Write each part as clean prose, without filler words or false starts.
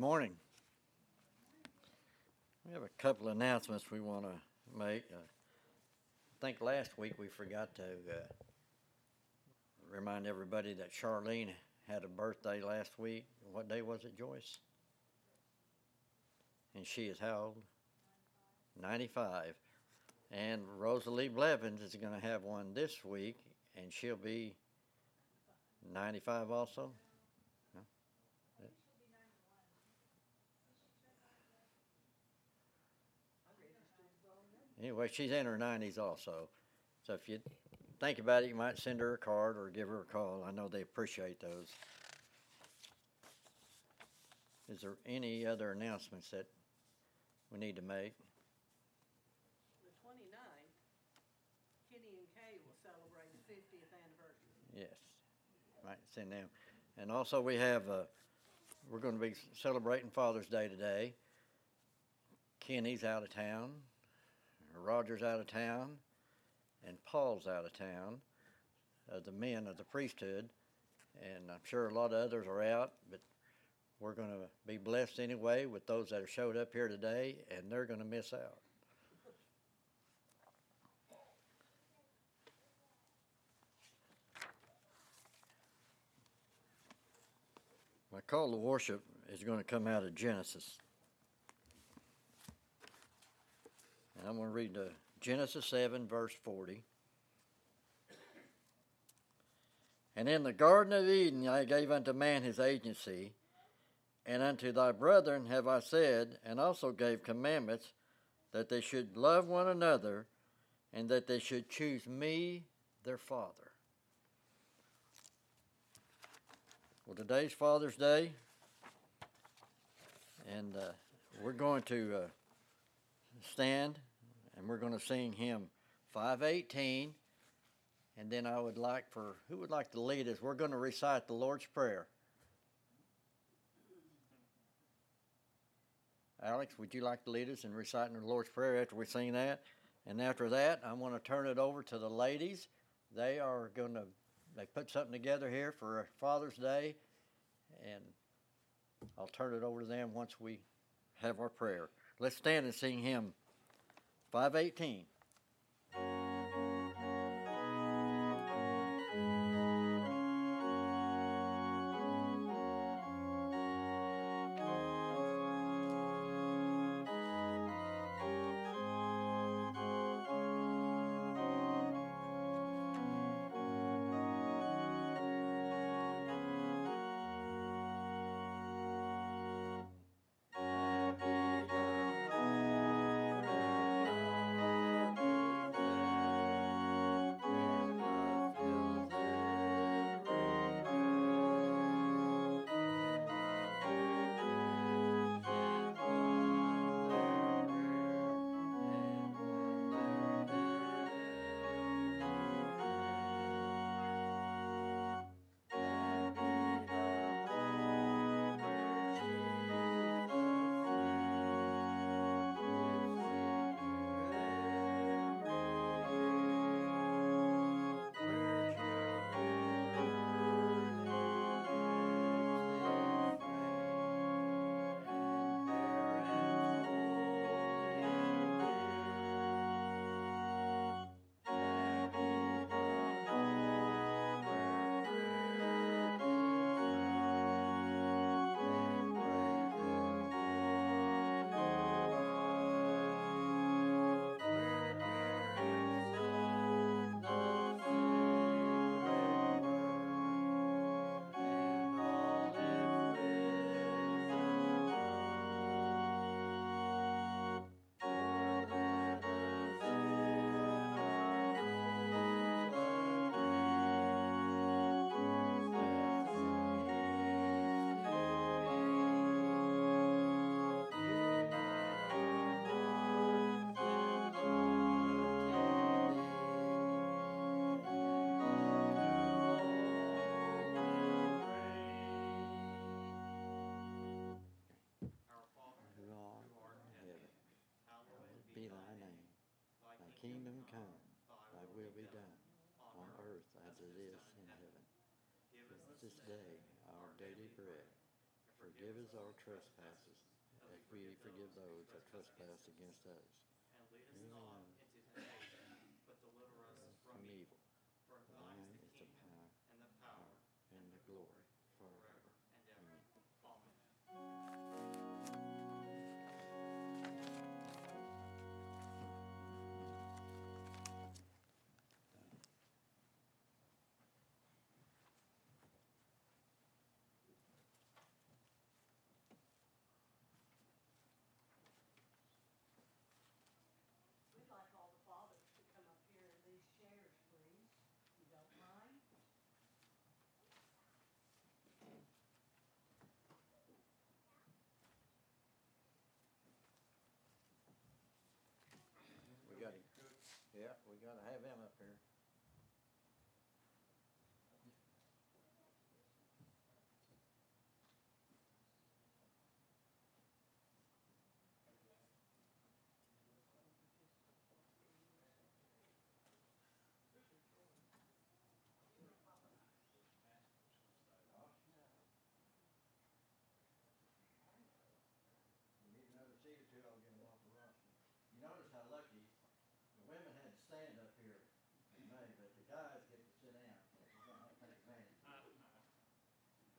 morning. We have a couple of announcements we want to make. I think last week we forgot to remind everybody that Charlene had a birthday last week. What day was it, Joyce? And she is how old? 95. And Rosalie Blevins is going to have one this week, and she'll be 95 also. Huh? Anyway, she's in her 90s also. So if you think about it, you might send her a card or give her a call. I know they appreciate those. Is there any other announcements that we need to make? The 29th, Kenny and Kay will celebrate the 50th anniversary. Yes. Right, send them. And also we have, we're going to be celebrating Father's Day today. Kenny's out of town, Roger's out of town, and Paul's out of town, the men of the priesthood. And I'm sure a lot of others are out, but we're going to be blessed anyway with those that have showed up here today, and they're going to miss out. My call to worship is going to come out of Genesis. And I'm going to read Genesis 7, verse 40. And in the Garden of Eden I gave unto man his agency, and unto thy brethren have I said, and also gave commandments, that they should love one another, and that they should choose me, their father. Well, today's Father's Day, and we're going to stand, and we're going to sing hymn 518, and then I would like for, who would like to lead us? We're going to recite the Lord's Prayer. Alex, would you like to lead us in reciting the Lord's Prayer after we sing that? And after that, I'm going to turn it over to the ladies. They are going to They put something together here for Father's Day, and I'll turn it over to them once we have our prayer. Let's stand and sing hymn 518. As it is in heaven. Give us this day our daily bread, Forgive us our trespasses, as we forgive those that trespass against us. And lead us not into temptation, but deliver us from evil. For thine is the kingdom, and the power, and the glory, forever and ever. Amen. Yeah, we got to have him up here. We need another seat or two, I'll get him off the roster. You notice how lucky the women had to stand up here today, but the guys get to sit down. We're going to have to take advantage of it.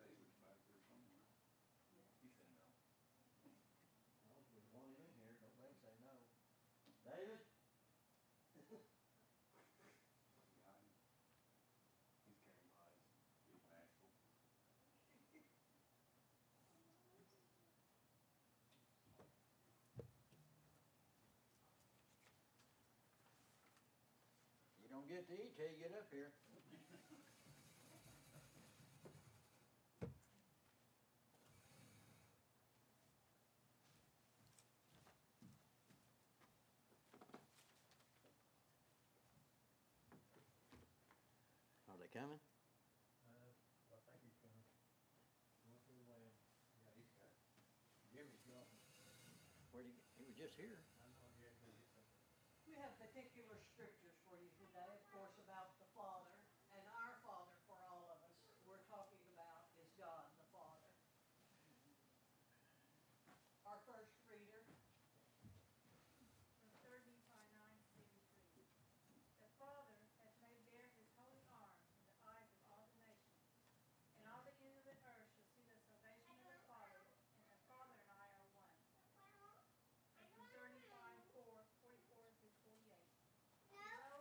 David's back there somewhere. He said no. Well, if we want him in here, don't let him say no. David? He's carrying lies. He's bashful. Don't get to eat till you get up here. Are they coming? I think he's coming. Yeah, he's got it. Jimmy's gone. Where'd he get? He was just here. I'm going to get something. We have particular scriptures for you today, of course, about the Father, and our Father for all of us we're talking about is God the Father. Our first reader. From 3 Nephi 9:33. The Father hath made bare his holy arm in the eyes of all the nations, and all the ends of the earth shall see the salvation of the Father, and the Father and I are one. And from 35:4, 44 through 48. No.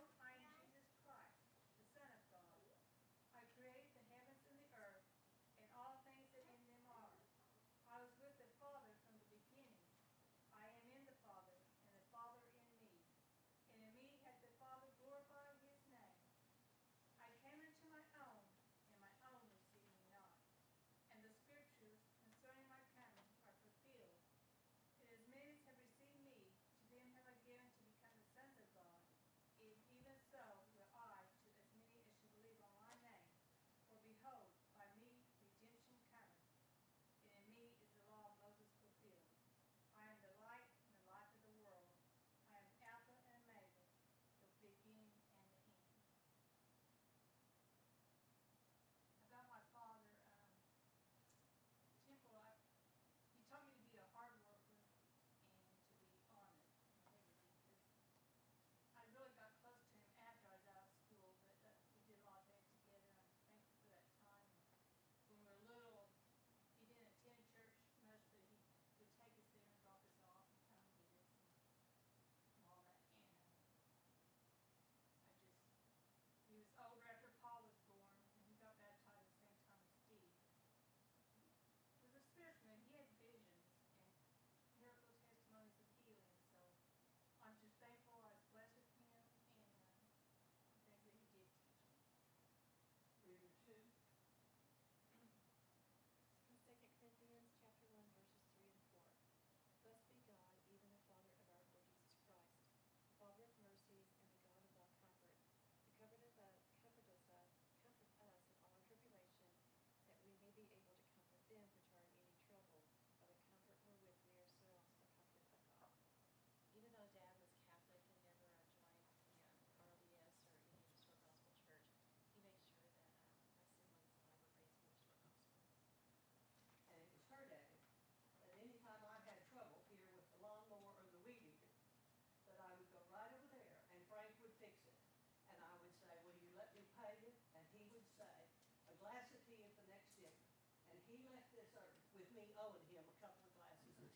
me owed him a couple of glasses of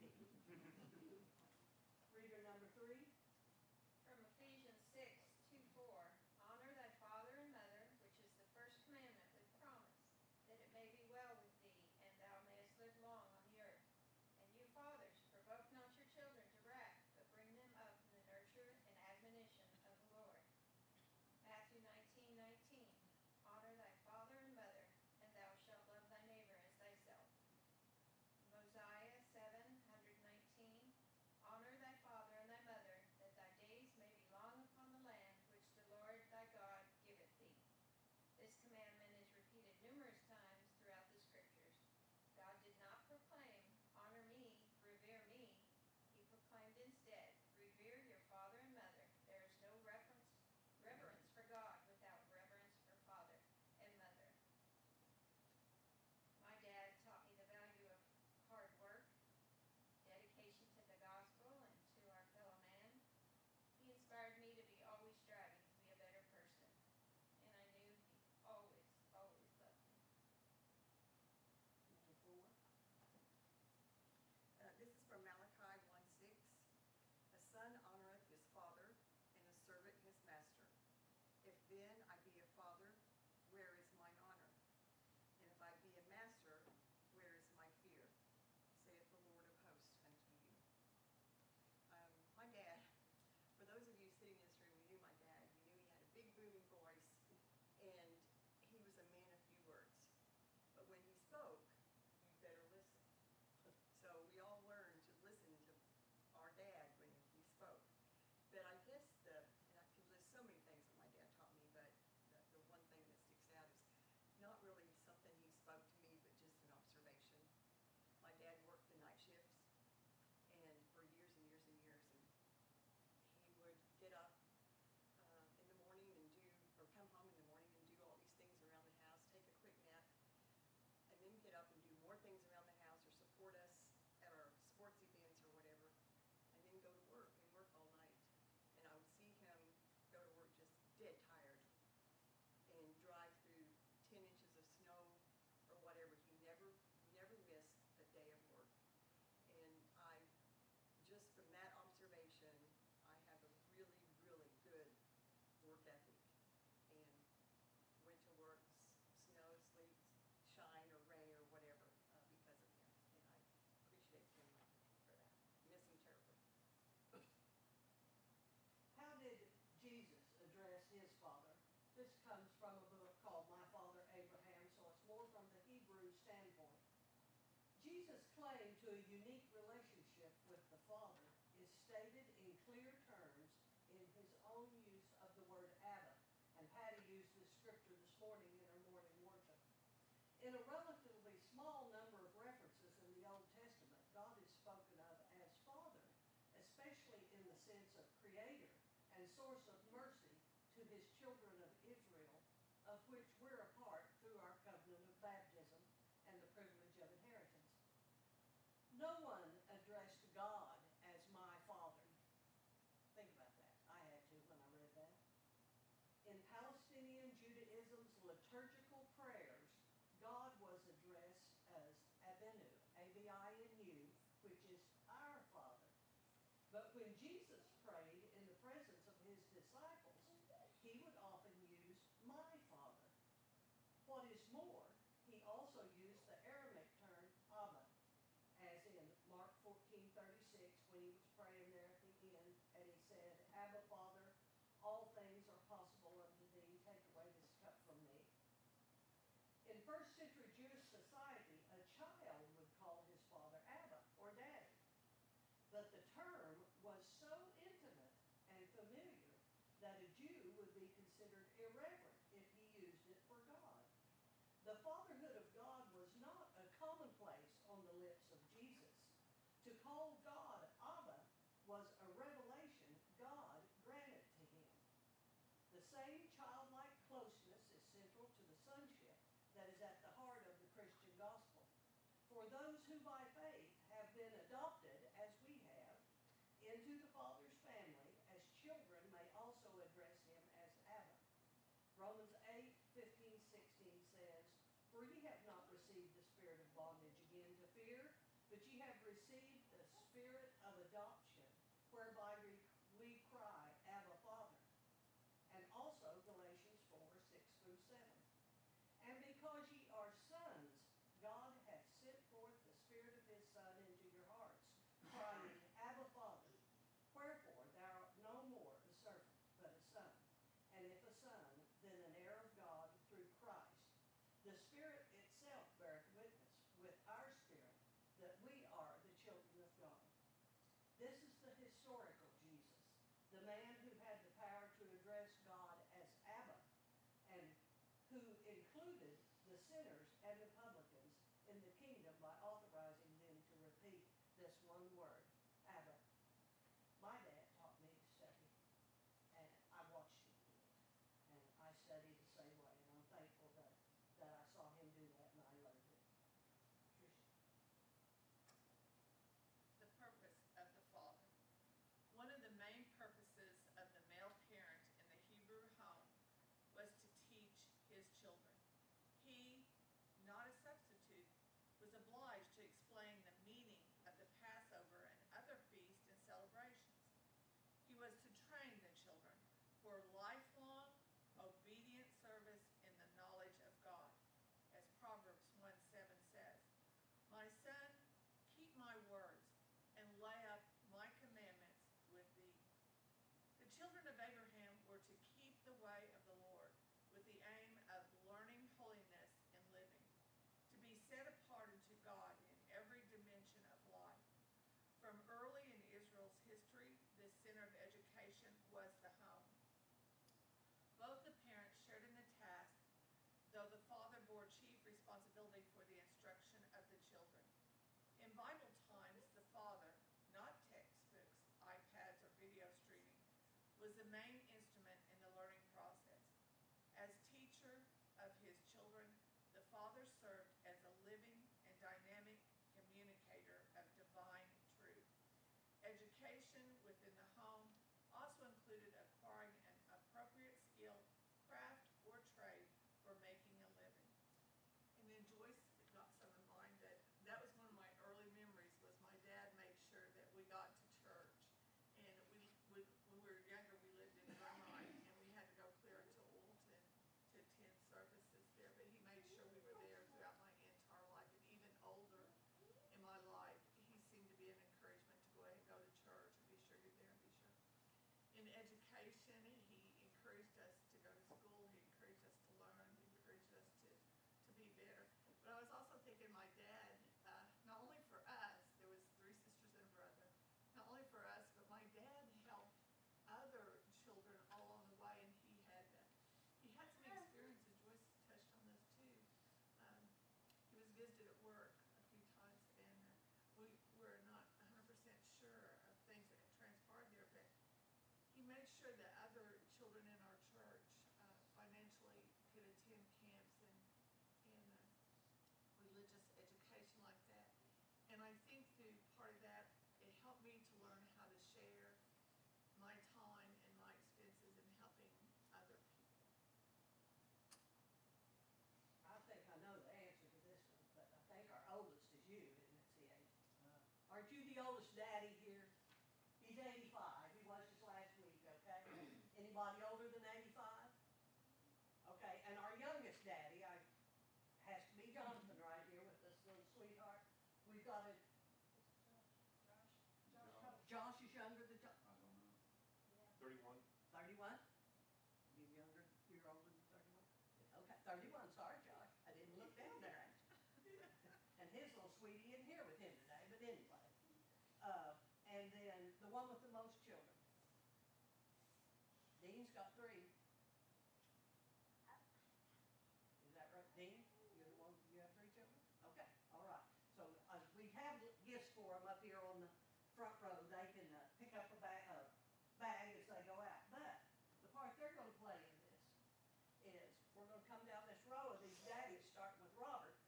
tea. Reader number 3. From Ephesians 6:2-4, honor thy father and mother, which is the first commandment with promise, that it may be well with thee, and thou mayest live long on the earth. And you fathers, provoke not your children to wrath, but bring them up in the nurture and admonition of the Lord. Matthew 19:19, honor thy father and mother, and thou shalt love thy neighbor as thyself. Mosiah 7:119, honor thy father and thy mother, that thy days may be long upon the land which the Lord thy God giveth thee. This commandment is repeated numerous times throughout the Scriptures. God did not proclaim, honor me, revere me. He proclaimed instead, revere your father and mother. There is no reverence for God without reverence for father and mother. My dad taught me the value of hard work, dedication to the gospel and to our fellow man. He inspired me to be always striving to be a better person. And I knew he always, always loved me. This is from Malachi 1:6. A son honoreth his father, and a servant his master. If then I be a father, where is mine honor? And if I be a master, where is my fear? Saith the Lord of hosts unto you. My dad, for those of you sitting in this room, you knew my dad. You knew he had a big, booming voice, and he was a man of few words. But when he spoke, you better listen. So we all learned to listen to our dad when he spoke. But I guess and I could list so many things that my dad taught me, but the one thing that sticks out is not really something he spoke to me, but just an observation. My dad worked the night shifts, and for years and years and years, and he would get up in the morning and come home in the morning and do all these things around the house, take a quick nap, and then get up and do more things around the house or support us at our sports events or whatever, and then go to work and work all night. And I would see him go to work just dead tired and drive through 10 inches of snow or whatever. He never missed a day of work. And I, just from that observation, I have a really, really good work ethic. And went to work, snow, sleet, shine or rain or whatever because of him, and I appreciate him for that. Miss him terribly. How did Jesus address his father? This comes from a book called My Father Abraham, so it's more from the Hebrew standpoint. Jesus' claim to a unique relationship with the Father is stated in clear terms in his own use of the word Abba, and Patty used this scripture this morning in her morning worship. In a relatively small number of references in the Old Testament, God is spoken of as Father, especially in the sense of Creator and source of mercy to His children of Israel, of which we're a part through our covenant of baptism and the privilege of inheritance. No one addressed God as my Father. Think about that. I had to when I read that. In Palestinian Judaism's liturgical prayers, God was addressed as Abinu, A-B-I-N-U, which is our Father. But when Jesus prayed in the presence of his disciples, he would often use my Father. What is more, he also used the Aramaic term Abba, as in Mark 14:36, when he was praying there at the end, and he said, Abba, Father, all things are possible unto thee. Take away this cup from me. In first-century Jewish society, a child would call his father Abba, or Daddy. But the term was so intimate and familiar that a Jew would be considered irreverent if he used it for God. The fatherhood of God was not a commonplace on the lips of Jesus. To call God Abba was a revelation God granted to him. The same childlike closeness is central to the sonship that is at the heart of the Christian gospel. For those who by faith have been adopted, as we have, into the Father's family, as children may also address him as Abba. Romans 8:15-16 says, For ye have not received the spirit of bondage again to fear, But you have received the spirit of adoption, whereby we cry, Abba, Father. And also Galatians 4:6-7. And because ye are sons, God hath sent forth the Spirit of His Son into your hearts, crying, Abba, Father. Wherefore thou art no more a servant, but a son. And if a son, then an heir of God through Christ. The Spirit itself beareth witness with our spirit that we are the children of God. This is the historical Jesus, the man who had the power to address God as Abba, and who included the sinners and the publicans in the kingdom by authorizing them to repeat this one word, Abba. My dad taught me to study, and I watched him do it, and I studied the same way, and I'm thankful that I saw him do that, and I learned it. Trish. The purpose of the father. One of the main purposes of the male parent in the Hebrew home was to teach his children. He, not a substitute, was obliged to explain the meaning of the Passover and other feasts and celebrations. He was to train the children for lifelong, obedient service in the knowledge of God, as Proverbs 1:7 says, "My son, keep my words and lay up my commandments with thee." The children of Abraham were to keep the way of the Lord with the aim of learning holiness and living, to be set apart unto God in every dimension of life. From early in Israel's history, this center of education was the home. Both the parents shared in the task, though the father bore chief responsibility for the instruction of the children. In Bible times, the father, not textbooks, iPads, or video streaming, was the main instrument in the learning process. As teacher of his children, the father served as a living and dynamic communicator of divine truth. Education within the home also included acquiring an appropriate skill, craft, or trade for making a living. And then Joyce got some of mine, that was one of my early memories, was my dad made sure that we got to church. And when we were younger, we lived in Vermont, and we had to go clear to Oulton to attend services there. But he made sure we were there throughout my entire life, and even older in my life, he seemed to be an encouragement to go ahead and go to church and be sure you're there and be sure. In education, he encouraged us to go to school, he encouraged us to learn, he encouraged us to be better. But I was also thinking my dad, not only for us, there was 3 sisters and a brother, not only for us, but my dad helped other children all on the way, and he had some experiences. Joyce touched on this too. He was visited at work a few times, and we were not 100% sure of things that had transpired there, but he made sure that other children in our church financially could attend camps and religious education like that. And I think through part of that, it helped me to learn how to share my time and my expenses in helping other people. I think I know the answer to this one, but I think our oldest is you, isn't it, C.A.? Aren't you the oldest daddy here? He's 85. He was just last week, okay? Anybody older than 85? Okay, and our youngest daddy has to be Jonathan right here with this little sweetheart. We've got a... Josh is younger than Josh. I don't know. Yeah. 31. 31? You're younger? You're older than 31? Okay, 31. Sorry, Josh. I didn't look down there. And his little sweetie in here with him today, but anyway. And then the one with the most children. Dean's got 3. Is that right? Dean, you're the one, you have 3 children? Okay, all right. So we have gifts for them up here on the front row. They can pick up a bag as they go out. But the part they're going to play in this is we're going to come down this row of these daddies, starting with Robert.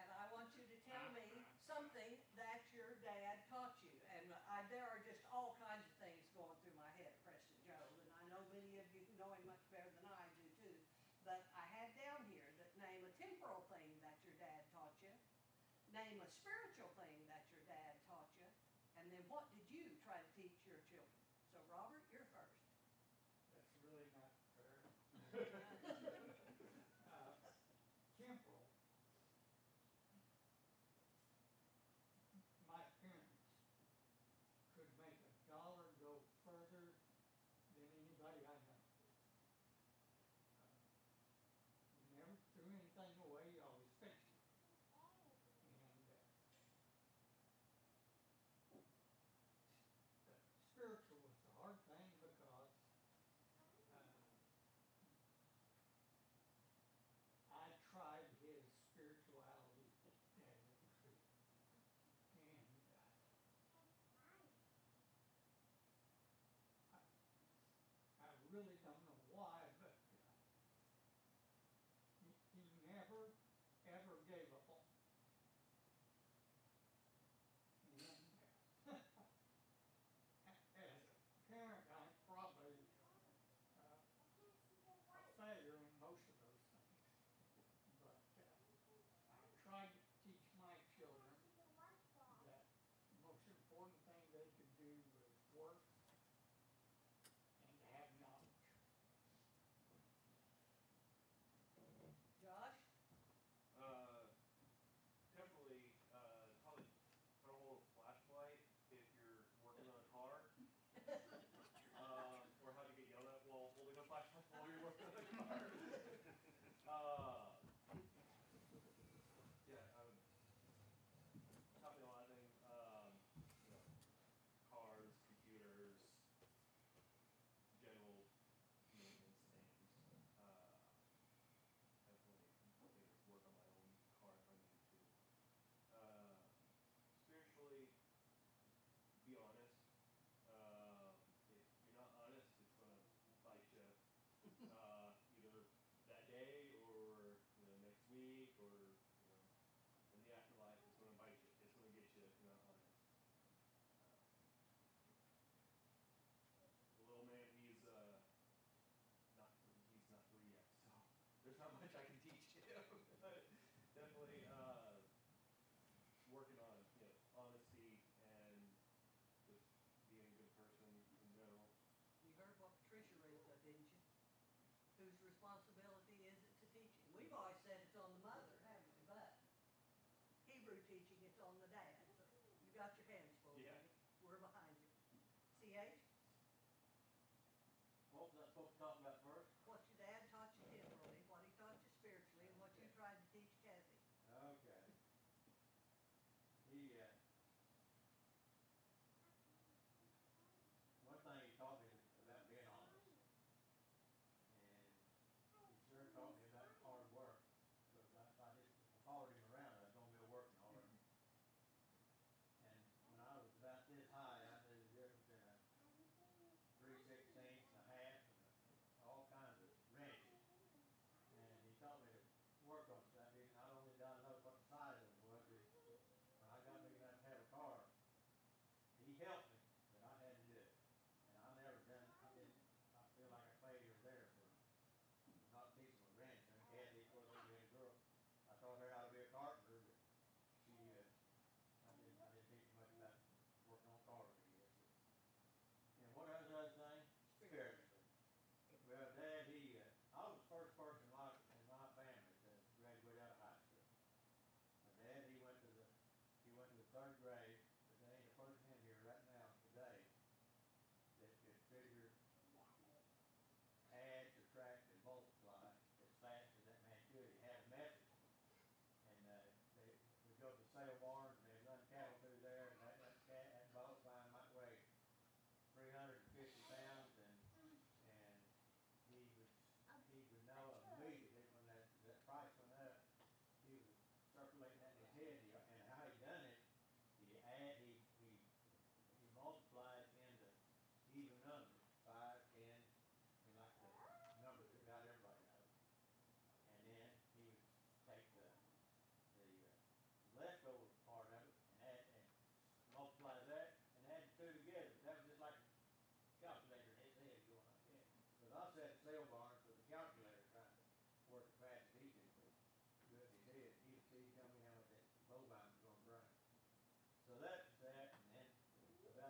And I want you to tell me something that your dad taught you. And there are just all kinds of things going through my head, Preston Joe. And I know many of you know him much better than I do, too. But I had down here that name a temporal thing that your dad taught you. Name a spiritual thing that what did you try to teach your children? So, Robert, you're first. That's really not fair. Temporal. My parents could make a dollar go further than anybody I know. We never threw anything away, you always finished it. And spiritual was the hard thing because I tried his spirituality as it could. And I really don't know why, but he never, ever gave up on me. And as a parent, I'm probably a failure in most of those things. But I tried to teach my children that the most important thing they could do was work and to have knowledge. Josh? Temporarily, probably throw a little flashlight if you're working on a car. Or how to get yelled at while holding a flashlight while you're working on a car. Taught me a lot of things, cars, computers, general maintenance things. Definitely work on my own car if I need to. Spiritually, be honest. If you're not honest, it's going to bite you either that day or next week or in the afterlife. It's going to bite you. It's going to get you if you're not honest. The little man, he's not three yet, so there's not much I can teach him. But definitely working on honesty and just being a good person in general. You heard what Patricia read, didn't you? Whose responsibility is it to teach him? We've always said it's on the mother, haven't we? But Hebrew teaching, it's on the dad. So you got your hands full. Yeah. Right? We're behind you. CH? What was I supposed to talk about first? What your dad taught you temporally, what he taught you spiritually, and what you tried to teach Kathy. Okay. One thing he taught me about being honest. And he sure taught me about hard work. Because if I just followed him around, I was going to be working hard. Mm-hmm. And when I was about this high, I knew the difference in a 3/16 and a half and all kinds of wrenches. And he taught me to work on stuff. He not only did I know what the size of it was, but when I got big enough to have a car, he helped me, but I had to do it. And I feel like a failure there for not teaching a wrench. And Kathy, of course, was a girl. I taught her how to be a carpenter, but I didn't teach much about working on cars, I guess. And what was the other thing? Spiritually. Well, Dad, I was the first person in my family to graduate out of high school. My dad, he went to the third grade, but there ain't a person in here right now today that could figure, add, subtract, and multiply as fast as that man could. He had a method. And they would go to sale barns and they'd run cattle through there, and that Volkswagen might weigh 350 pounds, and he would know immediately when that price went up. He was circulating that in his head, and how he done it, he multiplied into even numbers, 5, 10, like the numbers that got everybody out. And then he would take the leftover part of it and multiply that and add the two together. That was just like a calculator in his head going like that. Because I sat in sale barns with a calculator trying to work as fast as he did, but do it in his head. He'd tell me how much that bovine was going to bring. So that's that, and then about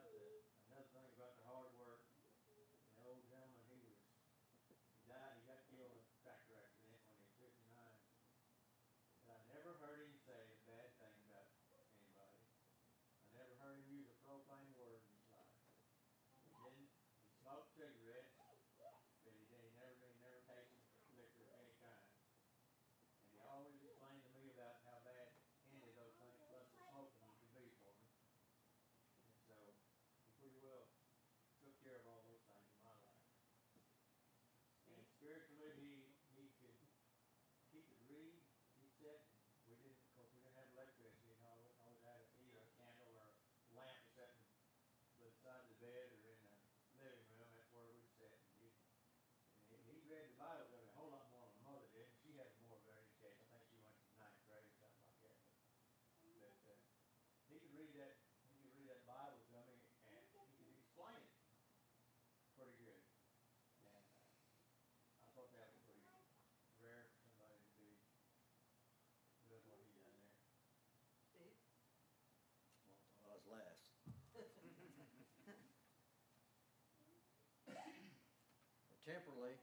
Bible, there was a whole lot more on Mother did. She had more of her education. I think she went to ninth grade or something like that. But he could read that Bible to me, and he could explain it pretty good. And I thought that was pretty rare for somebody to be doing what he done there. Steve? Well, I was last. Temporarily,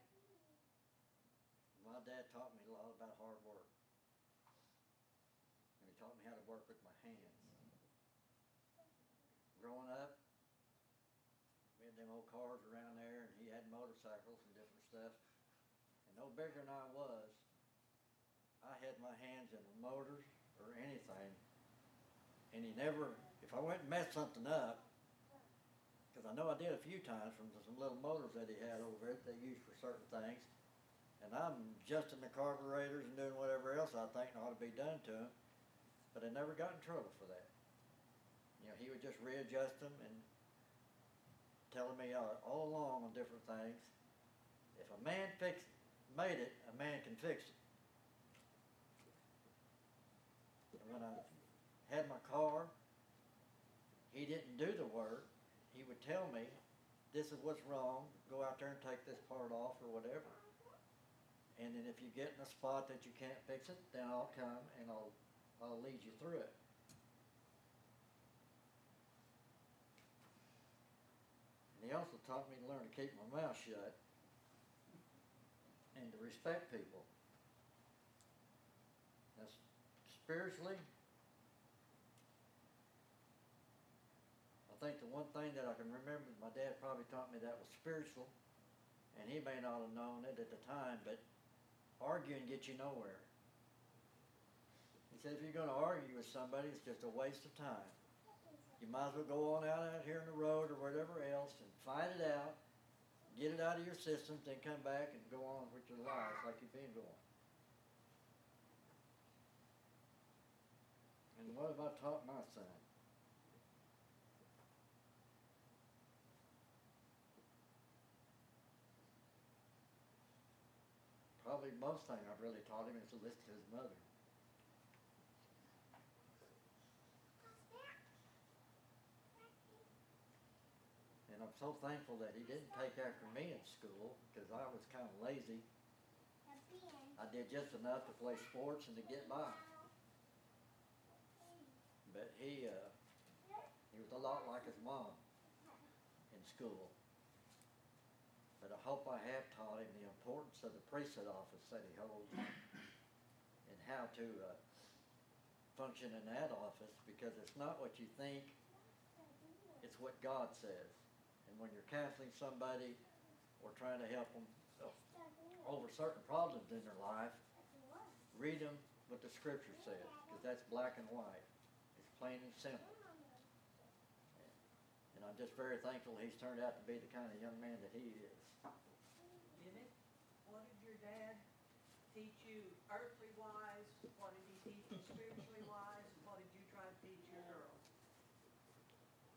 my dad taught me a lot about hard work. And he taught me how to work with my hands. Growing up, we had them old cars around there, and he had motorcycles and different stuff. And no bigger than I was, I had my hands in the motors or anything. And he never, if I went and messed something up, because I know I did a few times from some little motors that he had over it they used for certain things. And I'm adjusting the carburetors and doing whatever else I think ought to be done to them. But I never got in trouble for that. You know, he would just readjust them and telling me all along on different things. If a man made it, a man can fix it. And when I had my car, he didn't do the work. He would tell me, this is what's wrong, go out there and take this part off or whatever. And then if you get in a spot that you can't fix it, then I'll come and I'll lead you through it. And he also taught me to learn to keep my mouth shut and to respect people. Now, spiritually, I think the one thing that I can remember, my dad probably taught me that was spiritual, and he may not have known it at the time, but arguing gets you nowhere. He said if you're going to argue with somebody, it's just a waste of time. You might as well go on out here on the road or whatever else and fight it out, get it out of your system, then come back and go on with your life like you've been going. And what have I taught my son? Probably most thing I've really taught him is to listen to his mother. And I'm so thankful that he didn't take after me in school because I was kind of lazy. I did just enough to play sports and to get by. But he was a lot like his mom in school. But I hope I have taught him the importance of the priesthood office that he holds and how to function in that office, because it's not what you think, it's what God says. And when you're counseling somebody or trying to help them over certain problems in their life, read them what the Scripture says, because that's black and white. It's plain and simple. And I'm just very thankful he's turned out to be the kind of young man that he is. Jimmy, what did your dad teach you earthly-wise? What did he teach you spiritually-wise? What did you try to teach your girls?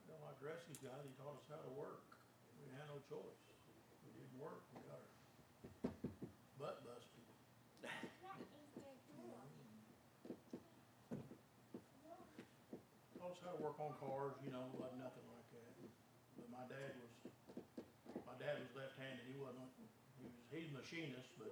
You know, my dressing guy, he taught us how to work. We had no choice. We didn't work. We got our butt busted. Taught us how to work on cars, you know, wasn't nothing like that. But my dad was left-handed. He's a machinist, but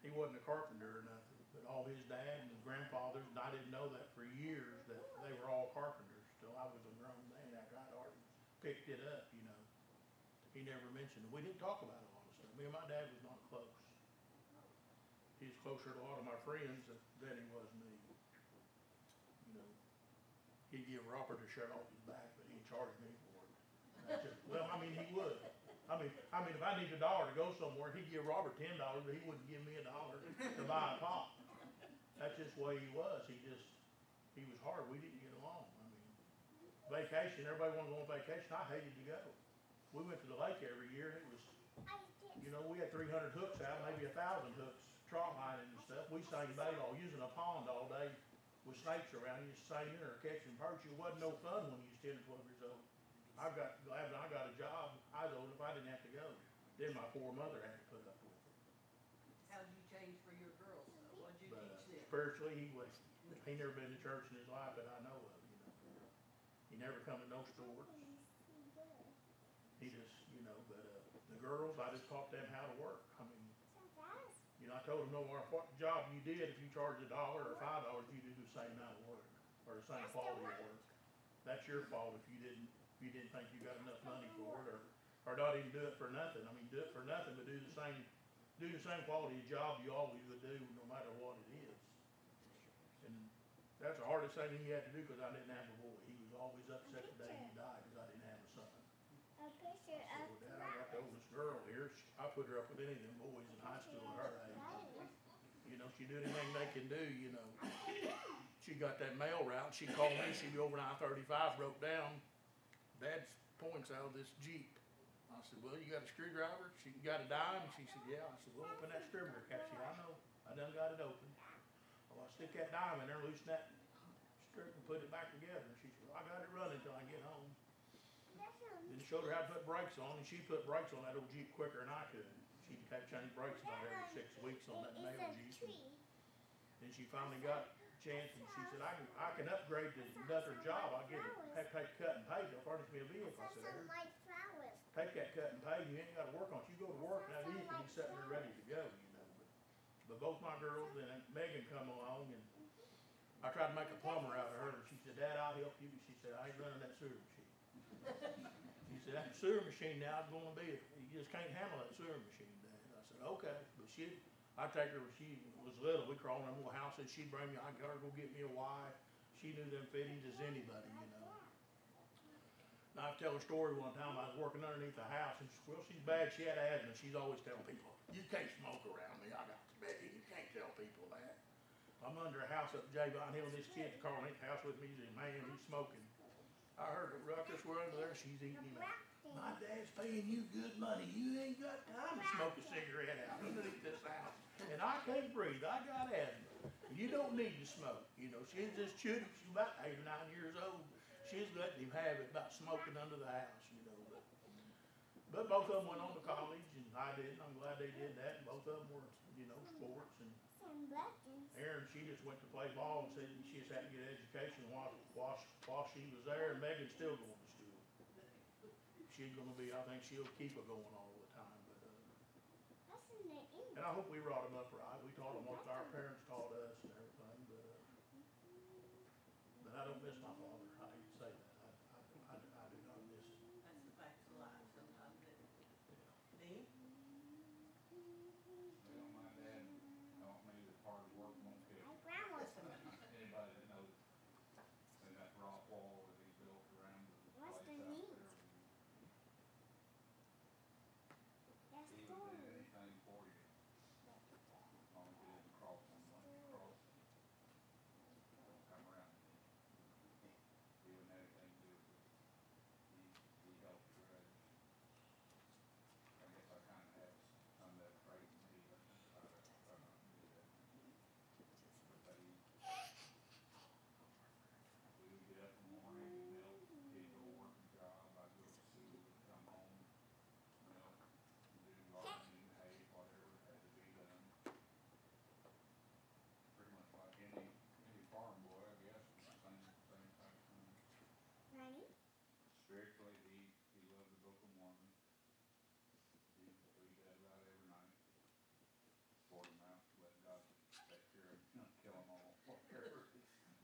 he wasn't a carpenter or nothing. But all his dad and his grandfathers, and I didn't know that for years, that they were all carpenters. Till I was a grown man, I got already picked it up, you know. He never mentioned it. We didn't talk about all this stuff. Me and my dad was not close. He was closer to a lot of my friends than he was me, you know. He'd give Robert a shirt off his back, but he'd charge me for it. He would. I mean, if I needed $1 to go somewhere, he'd give Robert $10, but he wouldn't give me $1 to buy a pop. That's just the way he was. He was hard. We didn't get along. I mean, vacation, everybody wanted to go on vacation. I hated to go. We went to the lake every year, and it was, you know, we had 300 hooks out, maybe 1,000 hooks, trout lining and stuff. We sang baseball using a pond all day. With snakes around you, singing or catching perch. It wasn't no fun when you was 10 or 12 years old. I got glad when I got a job. I was old if I didn't have to go. Then my poor mother had to put up with it. spiritually, he was. He never been to church in his life that I know of. You know, he never come to no stores. He just, you know. But the girls, I just taught them how to work. I mean, you know, I told them no matter what job you did, if you charged $1 or $5, you do the same amount of work or the same quality of work. That's your fault if you didn't think you got enough money for it, or not even do it for nothing. I mean, do it for nothing, but do the same quality of job you always would do, no matter what it is. And that's the hardest thing he had to do because I didn't have a boy. He was always upset the day he died because I didn't have a son. So Dad, I got the oldest girl here. I put her up with any of them boys in high school at her age. You know, she do anything they can do, you know. She got that mail route. She called me. She'd be over on I-35, broke down. Dad's points out of this Jeep. I said, well, you got a screwdriver? She got a dime? She said, yeah. I said, well, open that screwdriver cap. She said, I know. I done got it open. Well, I stick that dime in there, loosen that strip, and put it back together. And she said, well, I got it running until I get home. Then showed her how to put brakes on, and she put brakes on that old Jeep quicker than I could. She'd have changed brakes about every 6 weeks on that mail Jeep. Then she finally got a chance, and she said, I can upgrade to another job. I'll take cut and pay. They'll furnish me a vehicle. I said, take that cut and pay. You ain't got to work on it. You go to work that evening, you're sitting there ready to go. But both my girls and Megan come along, and I tried to make a plumber out of her. And she said, Dad, I'll help you. She said, I ain't running that sewer machine. She said, that sewer machine now is going to be, you just can't handle that sewer machine, Dad. I said, okay. But I take her when she was little. We crawled in them little houses. She'd bring me, I got her to go get me a wife. She knew them fittings as anybody, you know. And I tell a story one time. I was working underneath the house, and she's bad. She had asthma. She's always telling people, you can't smoke around me. I got to beg you. You can't tell people that. I'm under a house up J. Vine Hill, and this kid's calling in the house with me. He's like, man, he's smoking. I heard the ruckus. We're under there. She's eating him. My dad's paying you good money. You ain't got time to smoke a cigarette out underneath this house. And I can't breathe. I got asthma. You don't need to smoke. You know, she's just chewing. She's about 8 or 9 years old. She's letting him have it about smoking under the house, you know. But both of them went on to college, and I didn't. I'm glad they did that. And both of them were, you know, sports. And Erin, she just went to play ball and said she just had to get an education while she was there. And Megan's still going to school. She's going to be, I think she'll keep it going all the time. But and I hope we brought them up right. We taught them what our parents taught us and everything, But I don't miss my father. I can say that. I do not miss him. That's the fact of life sometimes. Yeah. Me? Well, my dad taught me that hard work won't kill. My grandma. Anybody that knows and that rock wall that he built around the place. What's the need? That's he would do anything for you. As long as he didn't cross someone, he crossed. Come around. He wouldn't have anything to do with it. He helped the rest. I guess I kind of have some of that pride in me. I don't do that. But we would get up in the morning and milk. He'd go work a job. I'd go to school and come home. Milk. Do gardening, hay, whatever had to be done. Pretty much like any farm boy, I guess. Same type of thing. Right. Spiritually, he loved the Book of Mormon. He read that about every night. Sort him out, let God take care of him, kill them all, whatever.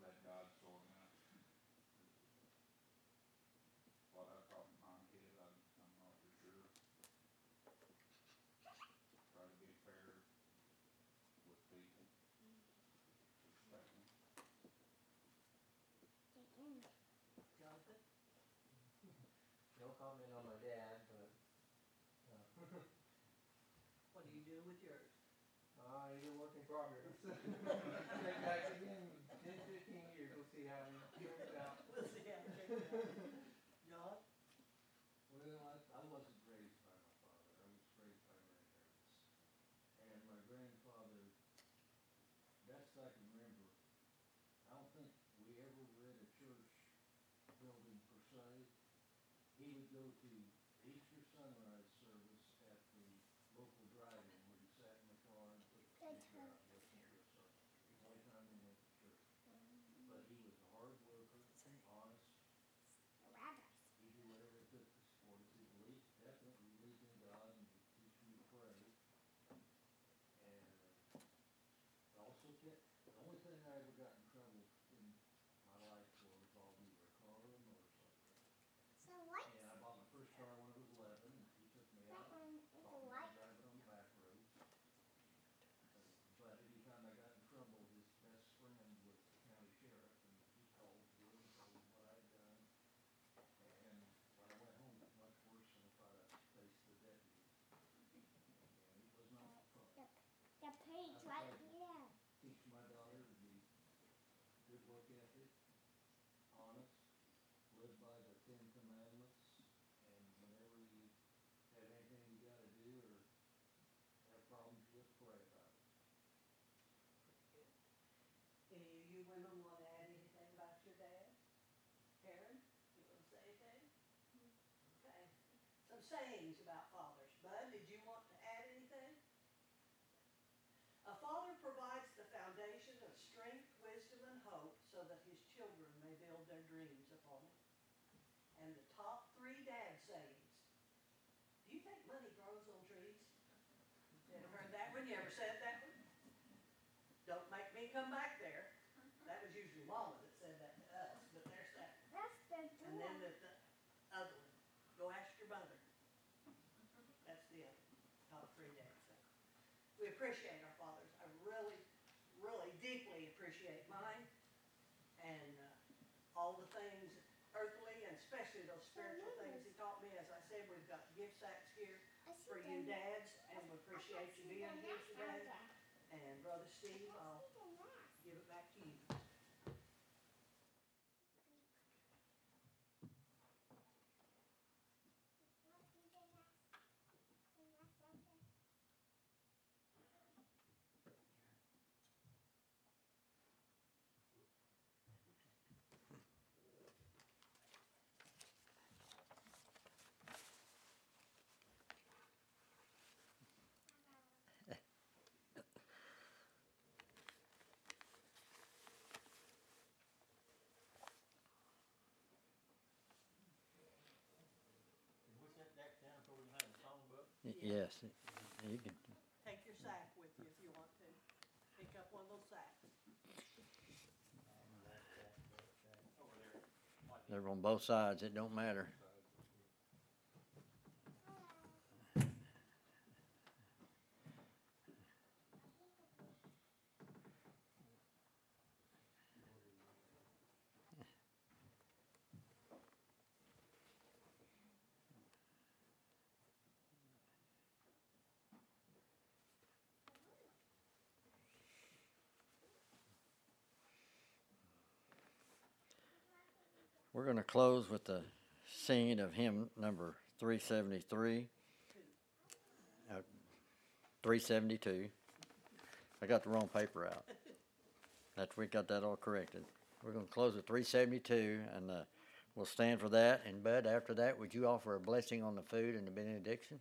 Let God sort him out. What I taught my kid, I'm not for sure. Try to be fair with people. Respect them. Jonathan? No comment on my dad, but... What do you do with yours? He's a work in progress. Take back again, 10, 15 years, we'll see how it turns out. We'll see how it turns out. John? Well, I wasn't raised by my father. I was raised by my parents. And my grandfather, best I can remember, I don't think we ever were in a church building per se. He would go to Easter sunrise service at the local drive-in where he sat in the car and put the picture out. One time you women want to add anything about your dad? Karen, you want to say anything? Okay. Some sayings about fathers. Bud, did you want to add anything? A father provides the foundation of strength, wisdom, and hope so that his children may build their dreams upon it. And the top 3 dad sayings. Do you think money grows on trees? You ever heard that one? You ever said that one? Don't make me come back there. That was usually Mama that said that to us, but there's that one. That's the one. And then the other one. Go ask your mother. That's the other top 3 dads. We appreciate our fathers. I really, really deeply appreciate mine and all the things earthly and especially those spiritual things he taught me. As I said, we've got gift sacks here for you dads, and we appreciate you being here today. And Brother Steve, I'll give it back to you. Yes. You can take your sack with you if you want to. Pick up one little sack. They're on both sides. It don't matter. We're going to close with the singing of hymn number 373, 372. I got the wrong paper out. We got that all corrected. We're going to close with 372, and we'll stand for that. And Bud, after that, would you offer a blessing on the food and the benediction?